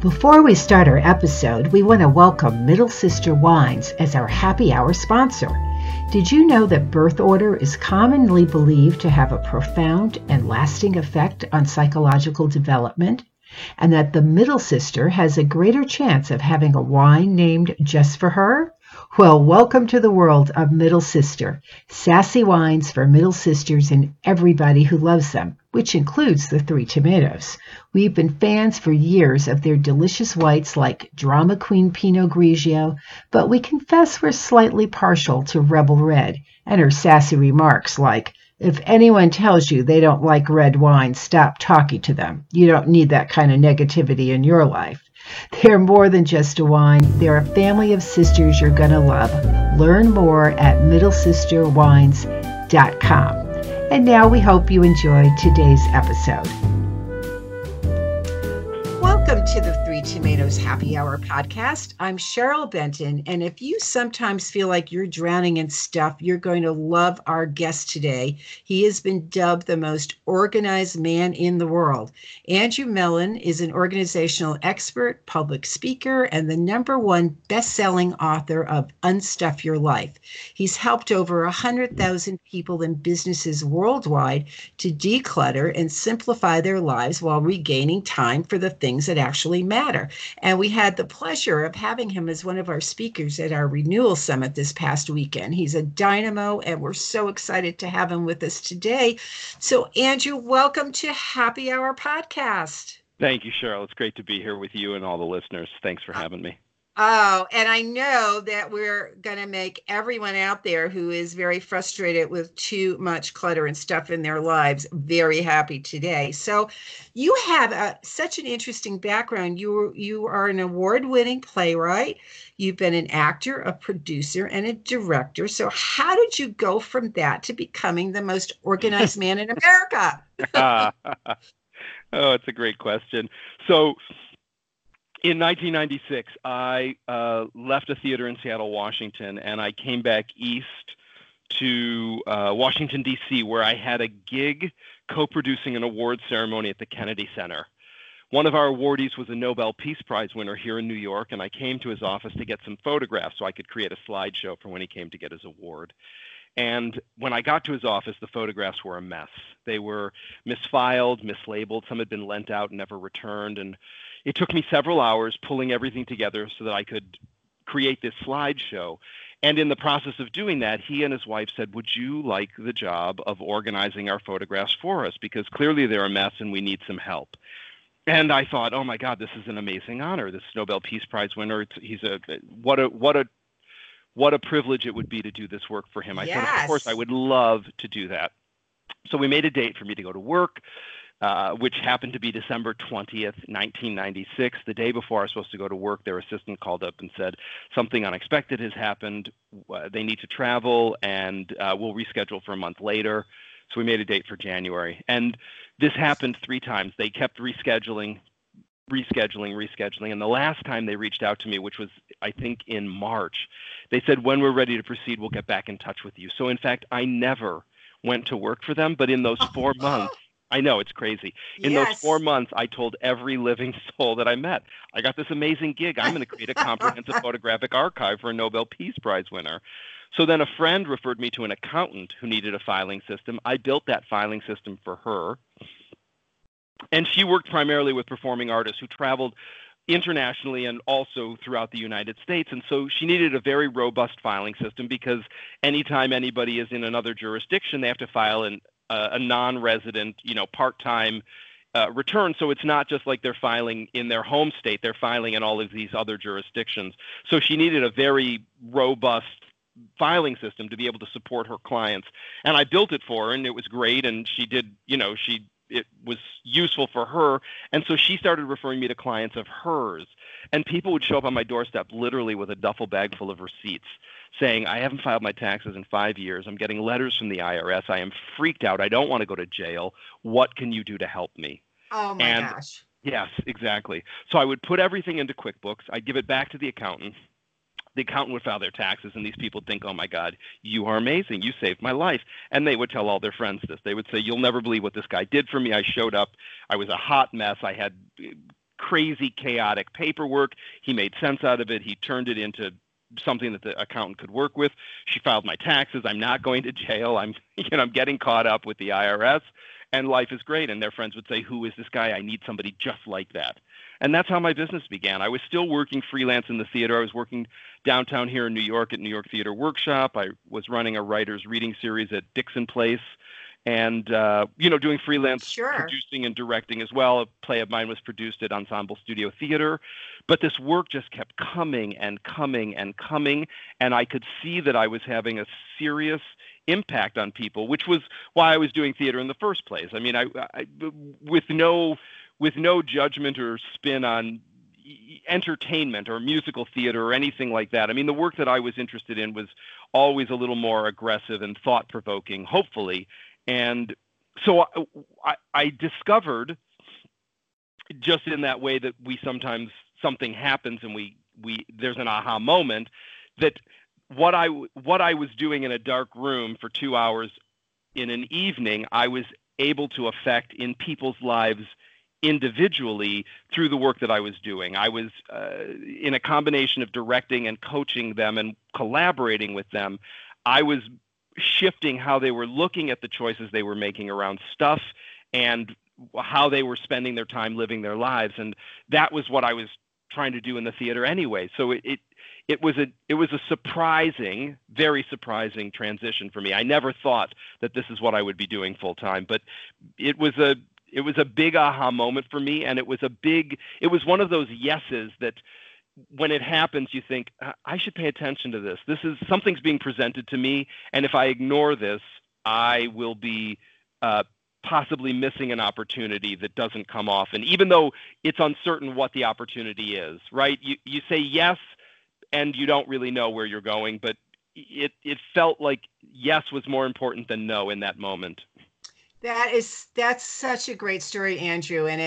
Before we start our episode, we want to welcome Middle Sister Wines as our happy hour sponsor. Did you know that birth order is commonly believed to have a profound and lasting effect on psychological development, and that the middle sister has a greater chance of having a wine named just for her? Well, welcome to the world of Middle Sister, sassy wines for middle sisters and everybody who loves them, which includes the Three Tomatoes. We've been fans for years of their delicious whites like Drama Queen Pinot Grigio, but we confess we're slightly partial to Rebel Red and her sassy remarks like, "If anyone tells you they don't like red wine, stop talking to them. You don't need that kind of negativity in your life." They're more than just a wine. They're a family of sisters you're going to love. Learn more at middlesisterwines.com. And now we hope you enjoy today's episode. Welcome to the Three Tomatoes Happy Hour podcast. I'm Cheryl Benton, and if you sometimes feel like you're drowning in stuff, you're going to love our guest today. He has been dubbed the most organized man in the world. Andrew Mellen is an organizational expert, public speaker, and the #1 best-selling author of Unstuff Your Life. He's helped over 100,000 people and businesses worldwide to declutter and simplify their lives while regaining time for the things that actually matter. And we had the pleasure of having him as one of our speakers at our renewal summit this past weekend. He's a dynamo, and we're so excited to have him with us today. So, Andrew, welcome to Happy Hour Podcast. Thank you, Cheryl. It's great to be here with you and all the listeners. Thanks for having me. Oh, and I know that we're going to make everyone out there who is very frustrated with too much clutter and stuff in their lives very happy today. So you have such an interesting background. You are an award-winning playwright. You've been an actor, a producer, and a director. So how did you go from that to becoming the most organized man in America? Oh, it's a great question. So in 1996, I left a theater in Seattle, Washington, and I came back east to Washington, D.C., where I had a gig co-producing an award ceremony at the Kennedy Center. One of our awardees was a Nobel Peace Prize winner here in New York, and I came to his office to get some photographs so I could create a slideshow for when he came to get his award. And when I got to his office, the photographs were a mess. They were misfiled, mislabeled. Some had been lent out and never returned, and it took me several hours pulling everything together so that I could create this slideshow. And in the process of doing that, he and his wife said, "Would you like the job of organizing our photographs for us? Because clearly they're a mess and we need some help." And I thought, oh my God, this is an amazing honor. This Nobel Peace Prize winner, what a privilege it would be to do this work for him. Yes. I said, of course, I would love to do that. So we made a date for me to go to work, which happened to be December 20th, 1996. The day before I was supposed to go to work, their assistant called up and said, "Something unexpected has happened. They need to travel, and we'll reschedule for a month later." So we made a date for January. And this happened three times. They kept rescheduling. And the last time they reached out to me, which was, I think, in March, they said, "When we're ready to proceed, we'll get back in touch with you." So in fact, I never went to work for them, but in those 4 months, I know, it's crazy. Those 4 months, I told every living soul that I met, "I got this amazing gig. I'm going to create a comprehensive photographic archive for a Nobel Peace Prize winner." So then a friend referred me to an accountant who needed a filing system. I built that filing system for her. And she worked primarily with performing artists who traveled internationally and also throughout the United States. And so she needed a very robust filing system because anytime anybody is in another jurisdiction, they have to file a non-resident, part-time return. So it's not just like they're filing in their home state, they're filing in all of these other jurisdictions. So she needed a very robust filing system to be able to support her clients. And I built it for her, and it was great. And she did, it was useful for her. And so she started referring me to clients of hers. And people would show up on my doorstep literally with a duffel bag full of receipts saying, "I haven't filed my taxes in 5 years. I'm getting letters from the IRS. I am freaked out. I don't want to go to jail. What can you do to help me?" Oh, my gosh. Yes, exactly. So I would put everything into QuickBooks. I'd give it back to the accountant. The accountant would file their taxes, and these people think, "Oh my God, you are amazing. You saved my life." And they would tell all their friends this. They would say, "You'll never believe what this guy did for me. I showed up. I was a hot mess. I had crazy, chaotic paperwork. He made sense out of it. He turned it into something that the accountant could work with. She filed my taxes. I'm not going to jail. I'm getting caught up with the IRS, and life is great. And their friends would say, who is this guy? I need somebody just like that. And that's how my business began. I was still working freelance in the theater. I was working downtown here in New York at New York Theater Workshop. I was running a writer's reading series at Dixon Place and, doing freelance producing and directing as well. A play of mine was produced at Ensemble Studio Theater. But this work just kept coming and coming and coming. And I could see that I was having a serious impact on people, which was why I was doing theater in the first place. I mean, I with no judgment or spin on entertainment or musical theater or anything like that. I mean, the work that I was interested in was always a little more aggressive and thought-provoking, hopefully. And so I discovered just in that way that we sometimes something happens and we there's an aha moment, that what I was doing in a dark room for 2 hours in an evening, I was able to affect in people's lives individually through the work that I was doing. I was in a combination of directing and coaching them and collaborating with them. I was shifting how they were looking at the choices they were making around stuff and how they were spending their time living their lives. And that was what I was trying to do in the theater anyway. So it was a surprising, very surprising transition for me. I never thought that this is what I would be doing full time, but it was a big aha moment for me. And it was one of those yeses that when it happens, you think, I should pay attention to this. This is something's being presented to me. And if I ignore this, I will be possibly missing an opportunity that doesn't come often, even though it's uncertain what the opportunity is, right? You say yes, and you don't really know where you're going, but it felt like yes was more important than no in that moment. That's such a great story, Andrew. And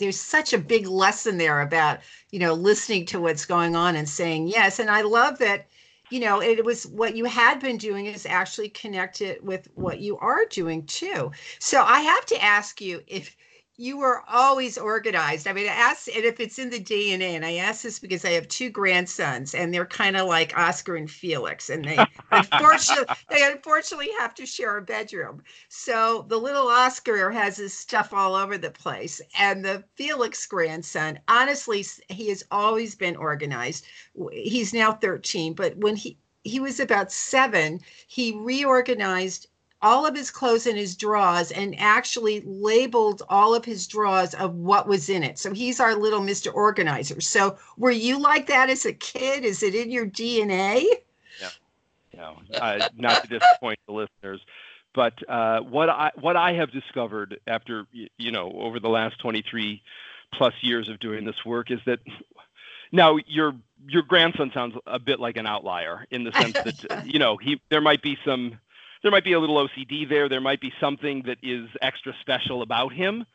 there's such a big lesson there about, listening to what's going on and saying yes. And I love that, it was what you had been doing is actually connected with what you are doing too. So I have to ask you if you were always organized. I mean, and if it's in the DNA, and I ask this because I have two grandsons and they're kind of like Oscar and Felix, and they unfortunately have to share a bedroom. So the little Oscar has his stuff all over the place, and the Felix grandson, honestly, he has always been organized. He's now 13, but when he was about 7, he reorganized all of his clothes in his drawers and actually labeled all of his drawers of what was in it. So he's our little Mr. Organizer. So were you like that as a kid? Is it in your DNA? No, not to disappoint the listeners, but what I have discovered after, over the last 23 plus years of doing this work is that now your grandson sounds a bit like an outlier in the sense that, there might be a little OCD there. There might be something that is extra special about him.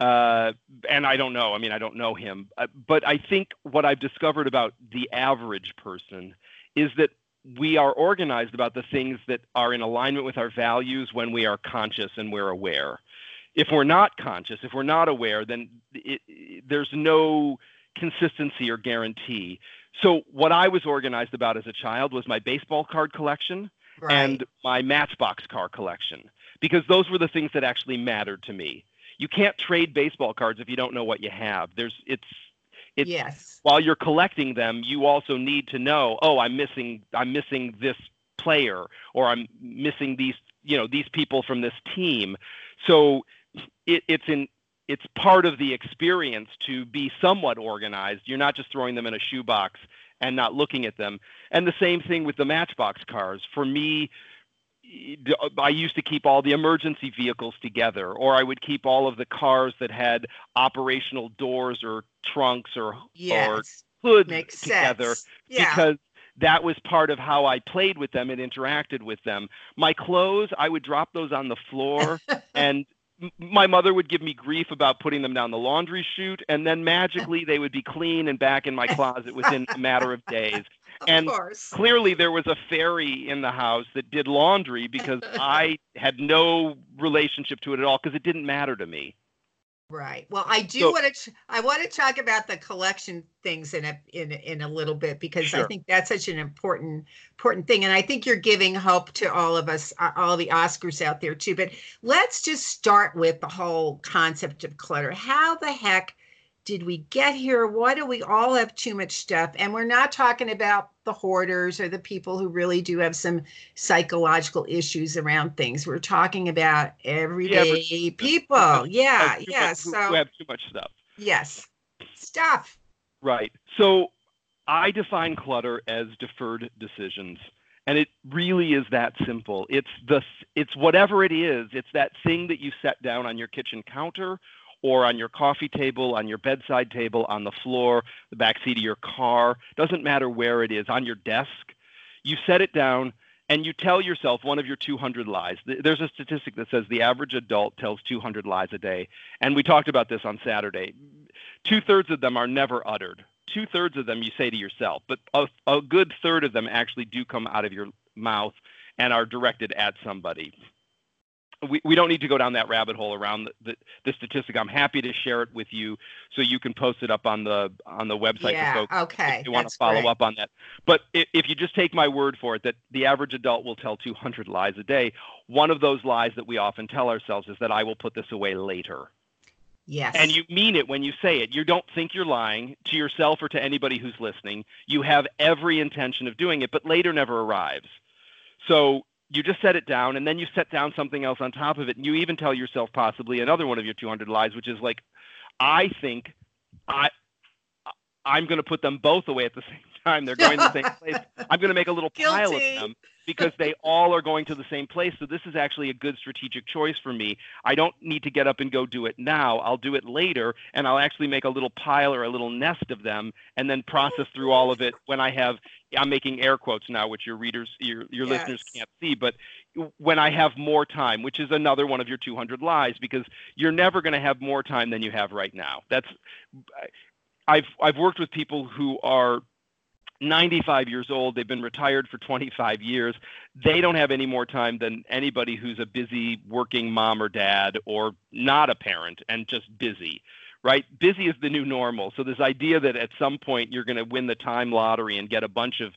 And I don't know. I mean, I don't know him. But I think what I've discovered about the average person is that we are organized about the things that are in alignment with our values when we are conscious and we're aware. If we're not conscious, if we're not aware, then there's no consistency or guarantee. So what I was organized about as a child was my baseball card collection. Right. And my Matchbox car collection, because those were the things that actually mattered to me. You can't trade baseball cards if you don't know what you have. While you're collecting them, you also need to know, I'm missing this player, or I'm missing these people from this team. So it's part of the experience to be somewhat organized. You're not just throwing them in a shoebox and not looking at them. And the same thing with the Matchbox cars. For me, I used to keep all the emergency vehicles together, or I would keep all of the cars that had operational doors or trunks or hoods together. Yeah. Because that was part of how I played with them and interacted with them. My clothes, I would drop those on the floor, and my mother would give me grief about putting them down the laundry chute, and then magically they would be clean and back in my closet within a matter of days. Clearly there was a fairy in the house that did laundry, because I had no relationship to it at all, because it didn't matter to me. Right. Well, I do want to talk about the collection things in a little bit, because I think that's such an important thing, and I think you're giving hope to all of us, all the Oscars out there too. But let's just start with the whole concept of clutter. How the heck did we get here? Why do we all have too much stuff? And we're not talking about the hoarders or the people who really do have some psychological issues around things. We're talking about everyday people. Yeah, yeah. So we have too much stuff. Yes, stuff. Right. So I define clutter as deferred decisions, and it really is that simple. It's whatever it is. It's that thing that you set down on your kitchen counter, or on your coffee table, on your bedside table, on the floor, the backseat of your car, doesn't matter where it is, on your desk. You set it down and you tell yourself one of your 200 lies. There's a statistic that says the average adult tells 200 lies a day. And we talked about this on Saturday. 2/3 of them are never uttered. 2/3 of them you say to yourself, but a good third of them actually do come out of your mouth and are directed at somebody. We don't need to go down that rabbit hole around the statistic. I'm happy to share it with you so you can post it up on the website for folks if you want to follow up on that. But if you just take my word for it that the average adult will tell 200 lies a day, one of those lies that we often tell ourselves is that I will put this away later. Yes. And you mean it when you say it. You don't think you're lying to yourself or to anybody who's listening. You have every intention of doing it, but later never arrives. So you just set it down, and then you set down something else on top of it, and you even tell yourself possibly another one of your 200 lies, which is like, I think I'm going to put them both away at the same time. They're going to the same place. I'm going to make a little pile of them because they all are going to the same place. So this is actually a good strategic choice for me. I don't need to get up and go do it now. I'll do it later, and I'll actually make a little pile or a little nest of them and then process through all of it when I have – I'm making air quotes now, which your readers, your listeners can't see, but when I have more time, which is another one of your 200 lies, because you're never going to have more time than you have right now. That's I've worked with people who are 95 years old. They've been retired for 25 years. They don't have any more time than anybody who's a busy working mom or dad or not a parent and just busy. Right? Busy is the new normal. So this idea that at some point you're going to win the time lottery and get a bunch of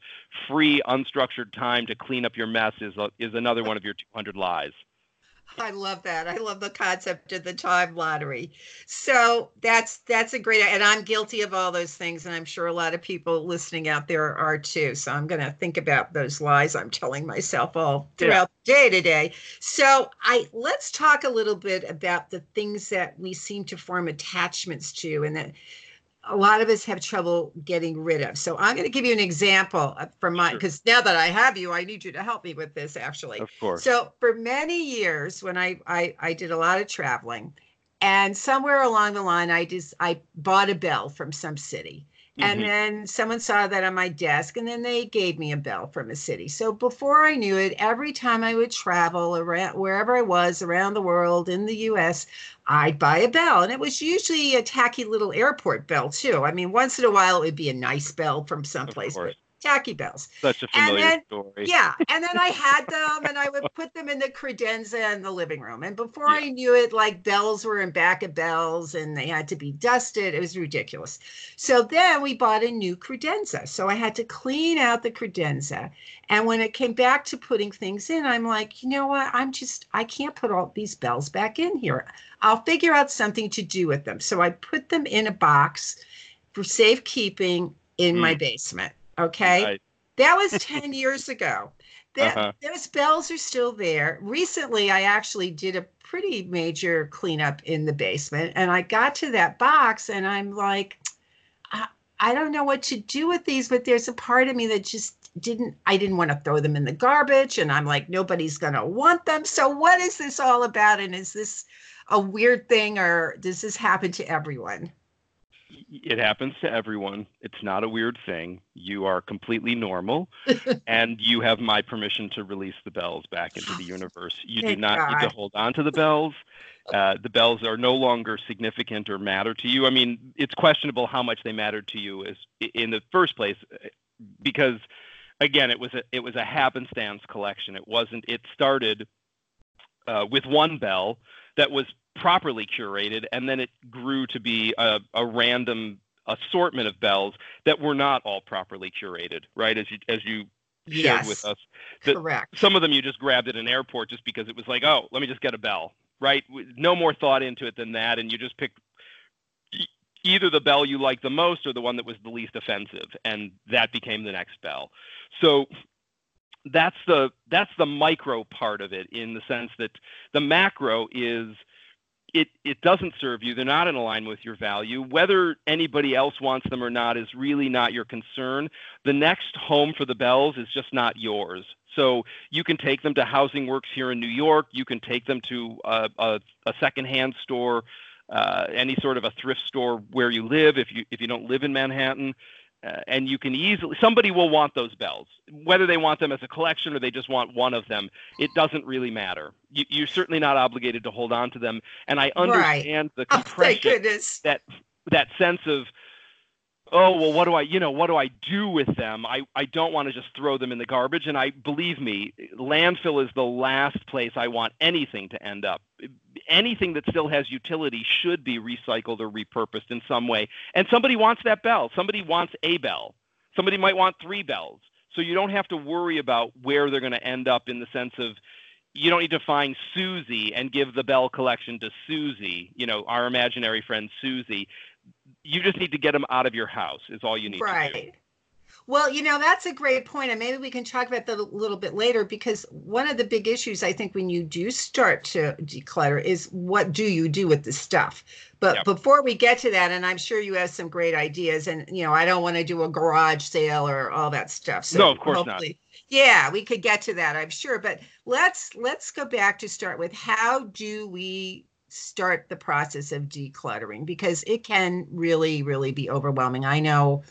free, unstructured time to clean up your mess is another one of your 200 lies. I love that. I love the concept of the time lottery. So that's a great, and I'm guilty of all those things. And I'm sure a lot of people listening out there are too. So I'm going to think about those lies I'm telling myself all throughout the day today. So let's talk a little bit about the things that we seem to form attachments to and that a lot of us have trouble getting rid of. So I'm going to give you an example from mine, because now that I have you, I need you to help me with this, actually. Of course. So for many years, when I did a lot of traveling, and somewhere along the line, I bought a bell from some city. And then someone saw that on my desk, and then they gave me a bell from a city. So before I knew it, every time I would travel around wherever I was around the world in the U.S., I'd buy a bell. And it was usually a tacky little airport bell, too. I mean, once in a while, it would be a nice bell from someplace. Tacky bells. Such a familiar story. Yeah. And then I had them and I would put them in the credenza in the living room. And before I knew it, like bells were in back of bells and they had to be dusted. It was ridiculous. So then we bought a new credenza. So I had to clean out the credenza. And when it came back to putting things in, I'm like, you know what? I can't put all these bells back in here. I'll figure out something to do with them. So I put them in a box for safekeeping in my basement. Okay, that was 10 years ago. Those bells are still there. Recently, I actually did a pretty major cleanup in the basement, and I got to that box, and I'm like, I don't know what to do with these, but there's a part of me that just I didn't want to throw them in the garbage, and I'm like, nobody's going to want them. So what is this all about, and is this a weird thing, or does this happen to everyone? It happens to everyone. It's not a weird thing. You are completely normal, and you have my permission to release the bells back into the universe. You do not need to hold on to the bells. The bells are no longer significant or matter to you. I mean, it's questionable how much they mattered to you in the first place, because, again, it was a happenstance collection. It started with one bell that was properly curated, and then it grew to be a random assortment of bells that were not all properly curated, right? As you shared with us. Correct. Some of them you just grabbed at an airport just because it was like, oh, let me just get a bell, right? No more thought into it than that, and you just picked either the bell you liked the most or the one that was the least offensive, and that became the next bell. So that's the micro part of it, in the sense that the macro is it doesn't serve you. They're not in alignment with your value. Whether anybody else wants them or not is really not your concern. The next home for the bells is just not yours. So you can take them to Housing Works here in New York. You can take them to a secondhand store, any sort of a thrift store where you live, if you don't live in Manhattan. And you can easily, somebody will want those bells, whether they want them as a collection or they just want one of them. It doesn't really matter. You're certainly not obligated to hold on to them. And I understand the compression, that sense of, oh, well, what do I do with them? I don't want to just throw them in the garbage. And believe me, landfill is the last place I want anything to end up. Anything that still has utility should be recycled or repurposed in some way. And somebody wants that bell. Somebody wants a bell. Somebody might want three bells. So you don't have to worry about where they're going to end up, in the sense of, you don't need to find Susie and give the bell collection to Susie, our imaginary friend Susie. You just need to get them out of your house is all you need to do. Well, that's a great point. And maybe we can talk about that a little bit later, because one of the big issues, I think, when you do start to declutter is, what do you do with the stuff? But before we get to that, and I'm sure you have some great ideas, and, I don't want to do a garage sale or all that stuff. So no, of course not. Yeah, we could get to that, I'm sure. But let's go back to start with, how do we start the process of decluttering, because it can really, really be overwhelming. I know,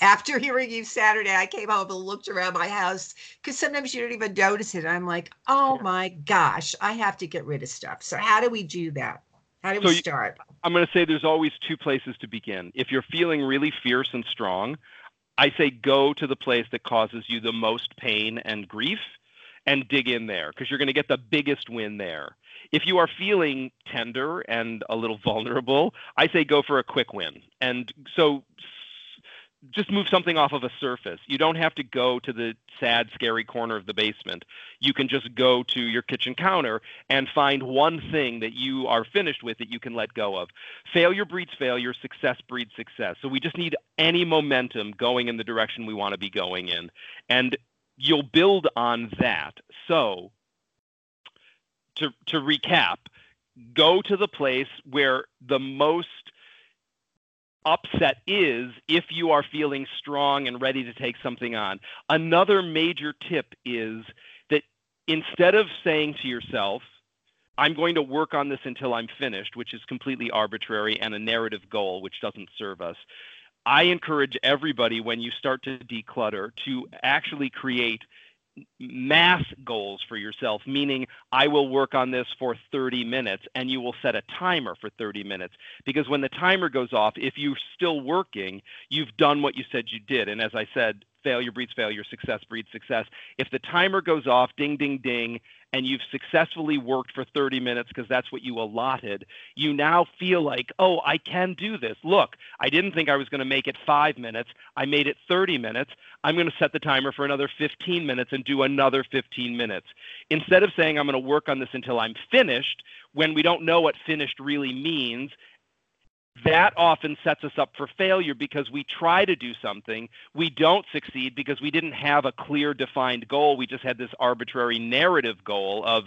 after hearing you Saturday, I came home and looked around my house, because sometimes you don't even notice it. I'm like, oh my gosh, I have to get rid of stuff. So how do we do that? How do we start? I'm going to say there's always two places to begin. If you're feeling really fierce and strong, I say go to the place that causes you the most pain and grief, and dig in there, because you're going to get the biggest win there. If you are feeling tender and a little vulnerable, I say go for a quick win. And so just move something off of a surface. You don't have to go to the sad, scary corner of the basement. You can just go to your kitchen counter and find one thing that you are finished with that you can let go of. Failure breeds failure. Success breeds success. So we just need any momentum going in the direction we want to be going in. And you'll build on that. So to recap, go to the place where the most upset is, if you are feeling strong and ready to take something on. Another major tip is that instead of saying to yourself, I'm going to work on this until I'm finished, which is completely arbitrary and a narrative goal which doesn't serve us, I encourage everybody, when you start to declutter, to actually create mass goals for yourself, meaning I will work on this for 30 minutes, and you will set a timer for 30 minutes. Because when the timer goes off, if you're still working, you've done what you said you did. And as I said, failure breeds failure, success breeds success. If the timer goes off, ding, ding, ding, and you've successfully worked for 30 minutes because that's what you allotted, you now feel like, oh, I can do this. Look, I didn't think I was going to make it 5 minutes. I made it 30 minutes. I'm going to set the timer for another 15 minutes and do another 15 minutes. Instead of saying I'm going to work on this until I'm finished, when we don't know what finished really means, that often sets us up for failure, because we try to do something, we don't succeed because we didn't have a clear defined goal. We just had this arbitrary narrative goal of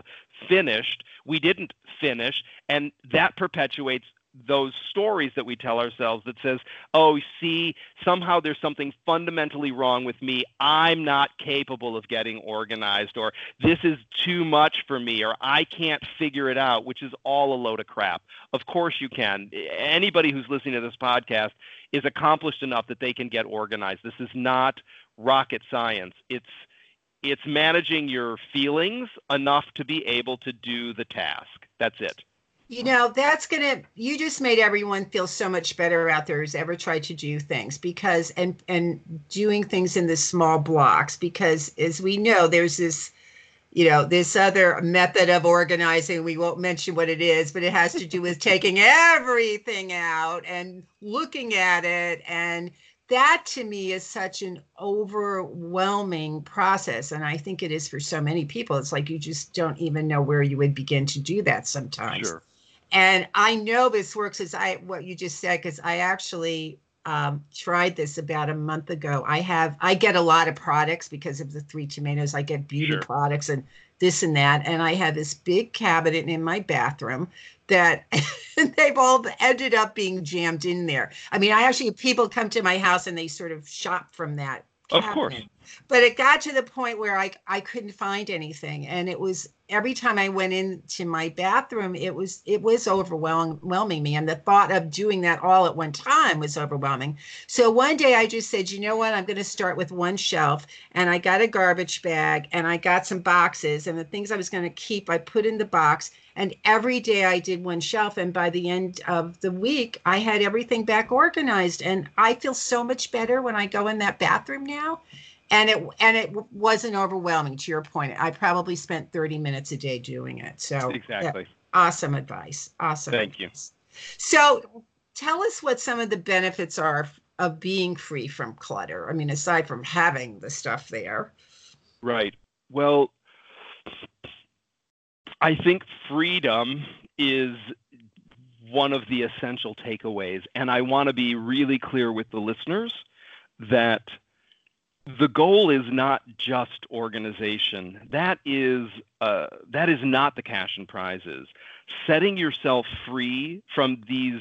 finished. We didn't finish, and that perpetuates those stories that we tell ourselves that says, oh, see, somehow there's something fundamentally wrong with me. I'm not capable of getting organized, or this is too much for me, or I can't figure it out, which is all a load of crap. Of course you can. Anybody who's listening to this podcast is accomplished enough that they can get organized. This is not rocket science. It's managing your feelings enough to be able to do the task. That's it. You just made everyone feel so much better out there who's ever tried to do things, because, and doing things in the small blocks, because as we know, there's this you know, this other method of organizing. We won't mention what it is, but it has to do with taking everything out and looking at it. And that to me is such an overwhelming process. And I think it is for so many people. It's like you just don't even know where you would begin to do that sometimes. Sure. And I know this works as what you just said, because I actually tried this about a month ago. I get a lot of products because of the Three Tomatoes. I get beauty products and this and that. And I have this big cabinet in my bathroom that they've all ended up being jammed in there. I mean, I actually have people come to my house and they sort of shop from that cabinet. Of course. But it got to the point where I couldn't find anything. And it was every time I went into my bathroom, it was overwhelming me. And the thought of doing that all at one time was overwhelming. So one day I just said, you know what, I'm going to start with one shelf. And I got a garbage bag and I got some boxes, and the things I was going to keep, I put in the box. And every day I did one shelf. And by the end of the week, I had everything back organized. And I feel so much better when I go in that bathroom now. And it wasn't overwhelming, to your point. I probably spent 30 minutes a day doing it. So exactly. Yeah, awesome advice. Awesome. Thank you. So tell us what some of the benefits are of being free from clutter. I mean, aside from having the stuff there. Right. Well, I think freedom is one of the essential takeaways. And I want to be really clear with the listeners that the goal is not just organization. That is not the cash and prizes. Setting yourself free from these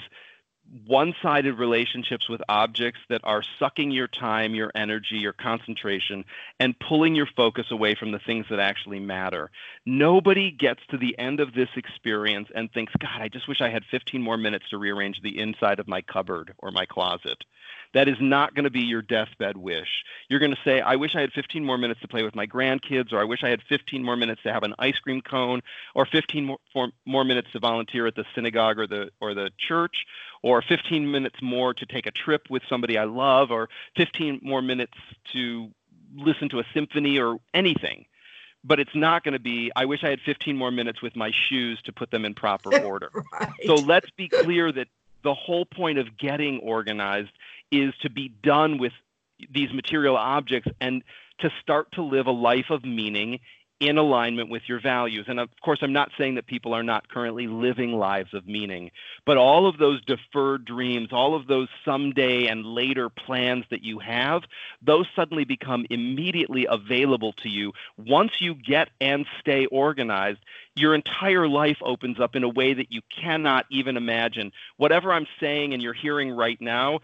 one-sided relationships with objects that are sucking your time, your energy, your concentration, and pulling your focus away from the things that actually matter. Nobody gets to the end of this experience and thinks, God, I just wish I had 15 more minutes to rearrange the inside of my cupboard or my closet. That is not going to be your deathbed wish. You're going to say, I wish I had 15 more minutes to play with my grandkids, or I wish I had 15 more minutes to have an ice cream cone, or 15 more minutes to volunteer at the synagogue or the church, or 15 minutes more to take a trip with somebody I love, or 15 more minutes to listen to a symphony or anything. But it's not going to be, I wish I had 15 more minutes with my shoes to put them in proper order. Right. So let's be clear that the whole point of getting organized is to be done with these material objects and to start to live a life of meaning in alignment with your values. And of course, I'm not saying that people are not currently living lives of meaning, but all of those deferred dreams, all of those someday and later plans that you have, those suddenly become immediately available to you. Once you get and stay organized, your entire life opens up in a way that you cannot even imagine. Whatever I'm saying and you're hearing right now,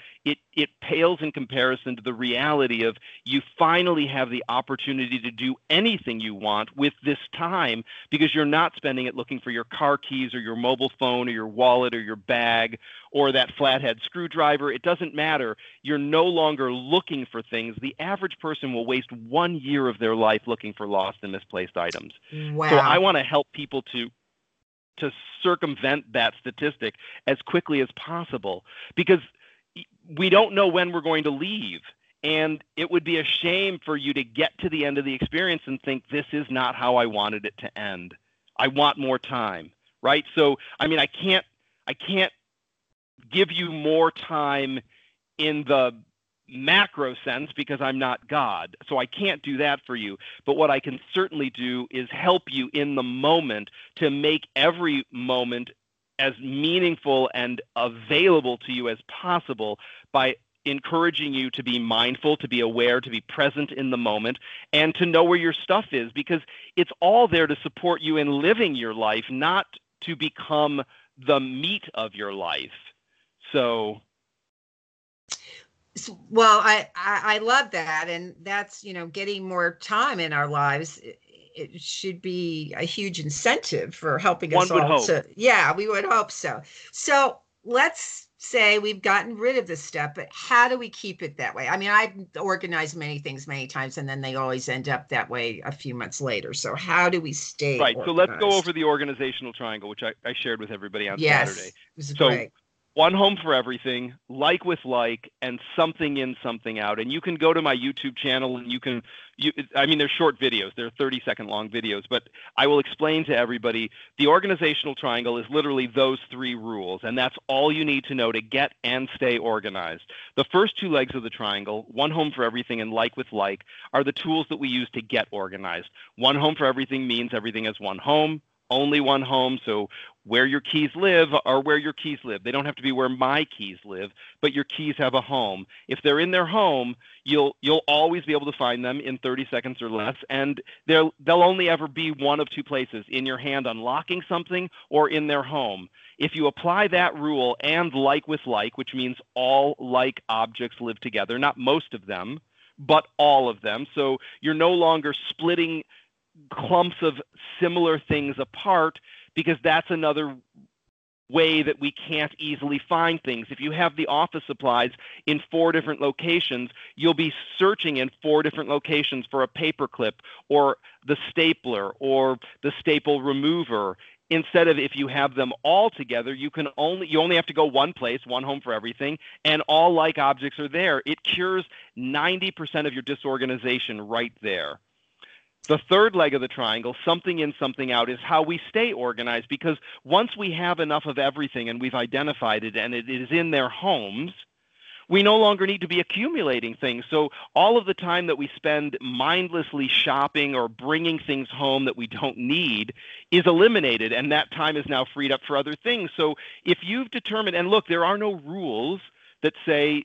it pales in comparison to the reality of you finally have the opportunity to do anything you want with this time, because you're not spending it looking for your car keys or your mobile phone or your wallet or your bag or that flathead screwdriver. It doesn't matter. You're no longer looking for things. The average person will waste 1 year of their life looking for lost and misplaced items. Wow. So I want to help people to circumvent that statistic as quickly as possible, because we don't know when we're going to leave. And it would be a shame for you to get to the end of the experience and think, this is not how I wanted it to end. I want more time, right? So, I mean, I can't give you more time in the macro sense because I'm not God. So I can't do that for you. But what I can certainly do is help you in the moment to make every moment as meaningful and available to you as possible by encouraging you to be mindful, to be aware, to be present in the moment, and to know where your stuff is, because it's all there to support you in living your life, not to become the meat of your life. Well, I love that. And that's, you know, getting more time in our lives. It should be a huge incentive for helping us all. Yeah, we would hope so. So let's say we've gotten rid of this stuff, but how do we keep it that way? I mean, I've organized many things many times, and then they always end up that way a few months later. So how do we stay organized? So let's go over the organizational triangle, which I shared with everybody on Saturday. It was great. One home for everything, like with like, and something in, something out. And you can go to my YouTube channel and you can, I mean, they're short videos. They're 30-second long videos, but I will explain to everybody, the organizational triangle is literally those three rules. And that's all you need to know to get and stay organized. The first two legs of the triangle, one home for everything and like with like, are the tools that we use to get organized. One home for everything means everything is one home. Only one home, so where your keys live are where your keys live. They don't have to be where my keys live, but your keys have a home. If they're in their home, you'll always be able to find them in 30 seconds or less, and they'll only ever be one of two places, in your hand unlocking something or in their home. If you apply that rule and like with like, which means all like objects live together, not most of them, but all of them, so you're no longer splitting clumps of similar things apart, because that's another way that we can't easily find things. If you have the office supplies in 4 different locations, you'll be searching in 4 different locations for a paperclip or the stapler or the staple remover. Instead of, if you have them all together, you only have to go one place, one home for everything, and all like objects are there. It cures 90% of your disorganization right there. The third leg of the triangle, something in, something out, is how we stay organized, because once we have enough of everything and we've identified it and it is in their homes, we no longer need to be accumulating things. So all of the time that we spend mindlessly shopping or bringing things home that we don't need is eliminated, and that time is now freed up for other things. So if you've determined, and look, there are no rules that say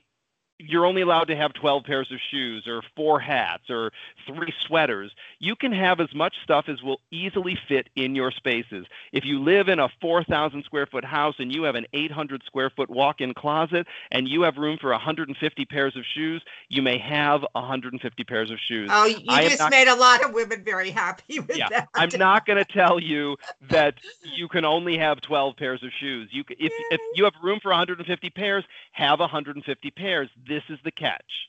you're only allowed to have 12 pairs of shoes or 4 hats or 3 sweaters. You can have as much stuff as will easily fit in your spaces. If you live in a 4,000 square foot house and you have an 800 square foot walk-in closet and you have room for 150 pairs of shoes, you may have 150 pairs of shoes. Oh, you just made a lot of women very happy with that. I'm not going to tell you that you can only have 12 pairs of shoes. You can, if you have room for 150 pairs, have 150 pairs. This is the catch.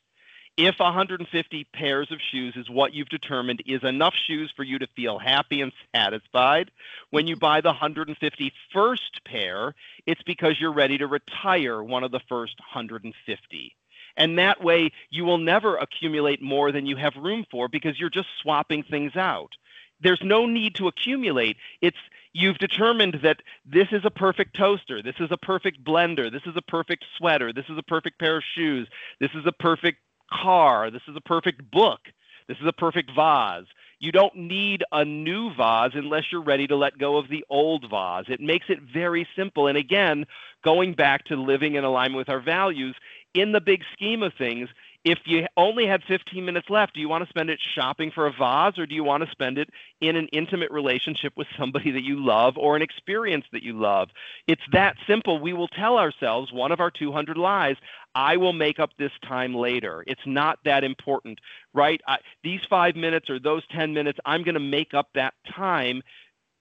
If 150 pairs of shoes is what you've determined is enough shoes for you to feel happy and satisfied, when you buy the 151st pair, it's because you're ready to retire one of the first 150. And that way, you will never accumulate more than you have room for, because you're just swapping things out. There's no need to accumulate. It's you've determined that this is a perfect toaster, this is a perfect blender, this is a perfect sweater, this is a perfect pair of shoes, this is a perfect car, this is a perfect book, this is a perfect vase. You don't need a new vase unless you're ready to let go of the old vase. It makes it very simple. And again, going back to living in alignment with our values, in the big scheme of things, if you only had 15 minutes left, do you want to spend it shopping for a vase, or do you want to spend it in an intimate relationship with somebody that you love or an experience that you love? It's that simple. We will tell ourselves one of our 200 lies. I will make up this time later. It's not that important, right? These 5 minutes or those 10 minutes, I'm going to make up that time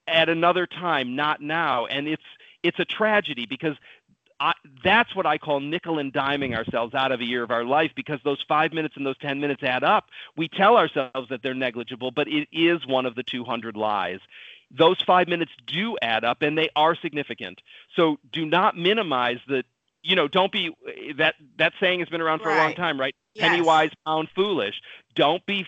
at another time, not now. And it's a tragedy, because that's what I call nickel and diming ourselves out of a year of our life, because those 5 minutes and those 10 minutes add up. We tell ourselves that they're negligible, but it is one of the 200 lies. Those 5 minutes do add up, and they are significant. So do not minimize the, don't be, that saying has been around for a long time, right? Yes. Penny wise, pound foolish. Don't be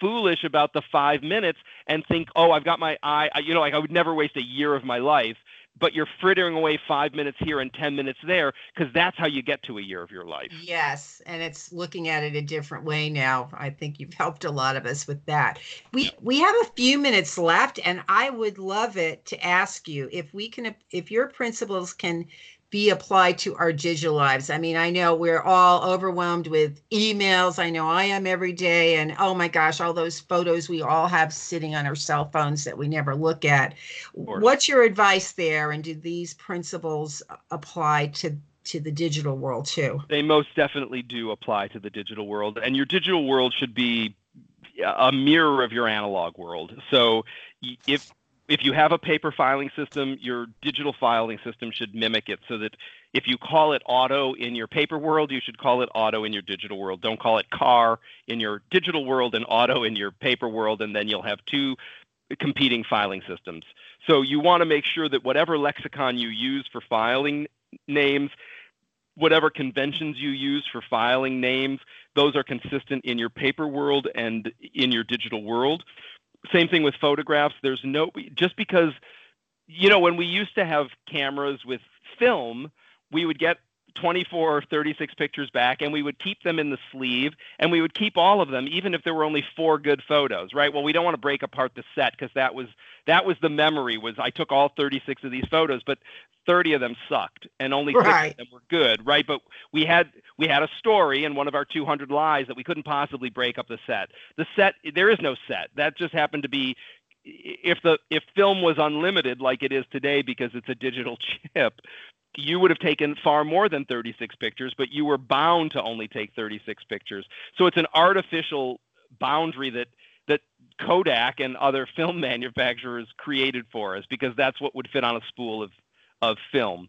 foolish about the 5 minutes and think, oh, I've got my eye, like I would never waste a year of my life. But you're frittering away 5 minutes here and 10 minutes there, because that's how you get to a year of your life. Yes, and it's looking at it a different way now. I think you've helped a lot of us with that. We have a few minutes left, and I would love it to ask you if your principles can be applied to our digital lives. I mean, I know we're all overwhelmed with emails. I know I am every day. And oh my gosh, all those photos we all have sitting on our cell phones that we never look at. What's your advice there? And do these principles apply to the digital world too? They most definitely do apply to the digital world. And your digital world should be a mirror of your analog world. So if you have a paper filing system, your digital filing system should mimic it, so that if you call it auto in your paper world, you should call it auto in your digital world. Don't call it car in your digital world and auto in your paper world, and then you'll have 2 competing filing systems. So you want to make sure that whatever lexicon you use for filing names, whatever conventions you use for filing names, those are consistent in your paper world and in your digital world. Same thing with photographs. There's no, just because, you know, when we used to have cameras with film, we would get 24 or 36 pictures back, and we would keep them in the sleeve, and we would keep all of them, even if there were only 4 good photos, right? Well, we don't want to break apart the set, because that was the memory, was I took all 36 of these photos, but 30 of them sucked, and only 6 of them were good, right? But we had a story in one of our 200 lies that we couldn't possibly break up the set. The set, there is no set. That just happened to be, if film was unlimited like it is today because it's a digital chip, you would have taken far more than 36 pictures, but you were bound to only take 36 pictures. So it's an artificial boundary that Kodak and other film manufacturers created for us, because that's what would fit on a spool of film.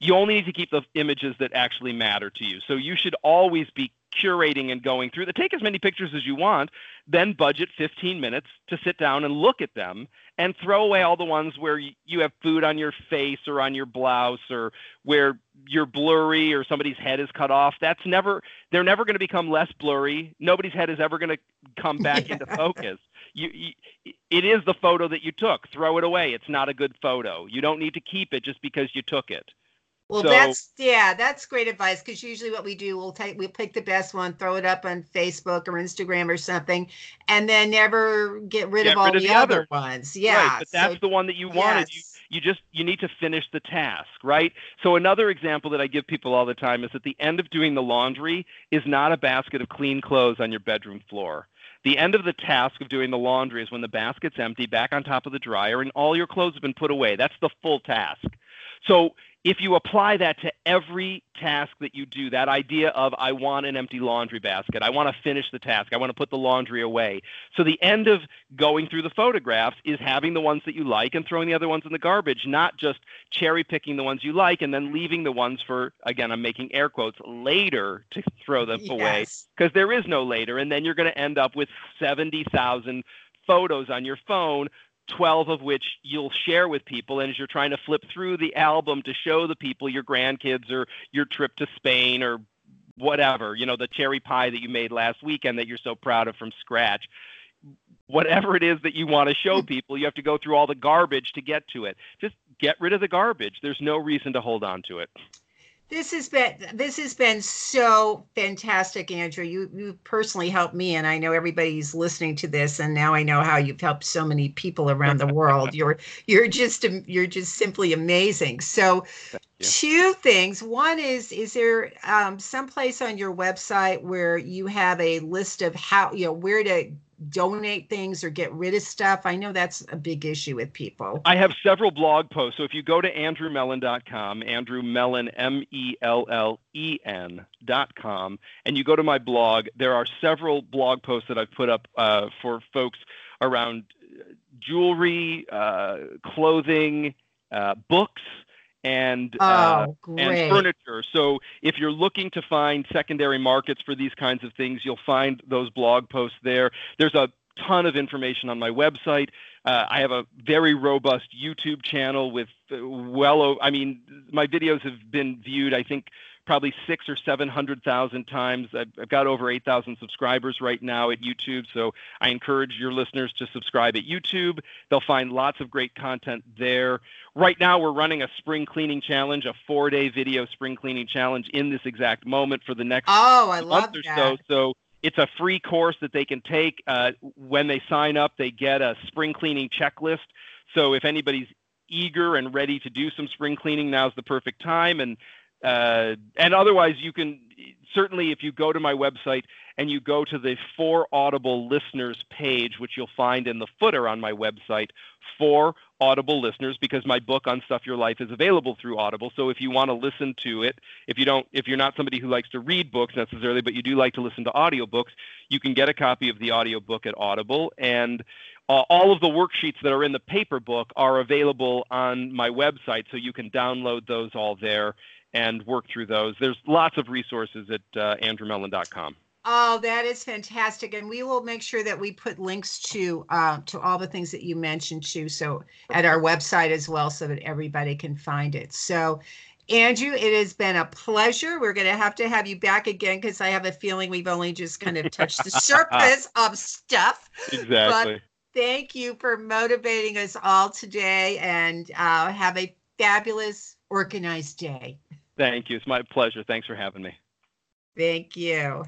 You only need to keep the images that actually matter to you. So you should always be curating and going through. Take as many pictures as you want, then budget 15 minutes to sit down and look at them, and throw away all the ones where you have food on your face or on your blouse, or where you're blurry or somebody's head is cut off. They're never going to become less blurry. Nobody's head is ever going to come back into focus. It is the photo that you took. Throw it away. It's not a good photo. You don't need to keep it just because you took it. Well, so, that's great advice, because usually what we do, we'll pick the best one, throw it up on Facebook or Instagram or something, and then never get rid of all the other ones. Yeah, right, but that's the one that you wanted. Yes. You need to finish the task, right? So another example that I give people all the time is, at the end of doing the laundry is not a basket of clean clothes on your bedroom floor. The end of the task of doing the laundry is when the basket's empty, back on top of the dryer, and all your clothes have been put away. That's the full task. So if you apply that to every task that you do, that idea of, I want an empty laundry basket, I want to finish the task, I want to put the laundry away. So the end of going through the photographs is having the ones that you like and throwing the other ones in the garbage, not just cherry picking the ones you like and then leaving the ones for, again, I'm making air quotes, later to throw them away, because there is no later. And then you're going to end up with 70,000 photos on your phone, 12 of which you'll share with people. And as you're trying to flip through the album to show the people your grandkids or your trip to Spain or whatever, you know, the cherry pie that you made last weekend that you're so proud of from scratch, whatever it is that you want to show people, you have to go through all the garbage to get to it. Just get rid of the garbage. There's no reason to hold on to it. This has been so fantastic, Andrew. You personally helped me, and I know everybody's listening to this, and now I know how you've helped so many people around the world. You're just simply amazing. So, two things. One is there some place on your website where you have a list of where to donate things or get rid of stuff? I know that's a big issue with people. I have several blog posts. So if you go to andrewmellen.com, Andrew Mellen, Mellen.com, and you go to my blog, there are several blog posts that I've put up for folks around jewelry, clothing, books, and furniture. So if you're looking to find secondary markets for these kinds of things, you'll find those blog posts there. There's a ton of information on my website. I have a very robust YouTube channel with my videos have been viewed, I think, probably 600,000 or 700,000 times. I've got over 8,000 subscribers right now at YouTube. So I encourage your listeners to subscribe at YouTube. They'll find lots of great content there. Right now, we're running a spring cleaning challenge, a 4-day video spring cleaning challenge in this exact moment for the next month or so. So it's a free course that they can take. When they sign up, they get a spring cleaning checklist. So if anybody's eager and ready to do some spring cleaning, now's the perfect time. And otherwise, you can certainly, if you go to my website and you go to the For Audible Listeners page, which you'll find in the footer on my website, For Audible Listeners, because my book Unstuff Your Life is available through Audible. So if you want to listen to it, if you're not somebody who likes to read books necessarily, but you do like to listen to audiobooks, you can get a copy of the audiobook at Audible. And all of the worksheets that are in the paper book are available on my website, so you can download those all there and work through those. There's lots of resources at andrewmellen.com. Oh, that is fantastic. And we will make sure that we put links to all the things that you mentioned, so at our website as well, so that everybody can find it. So Andrew, it has been a pleasure. We're going to have you back again because I have a feeling we've only just kind of touched the surface of stuff. Exactly. But thank you for motivating us all today, and have a fabulous, organized day. Thank you. It's my pleasure. Thanks for having me. Thank you.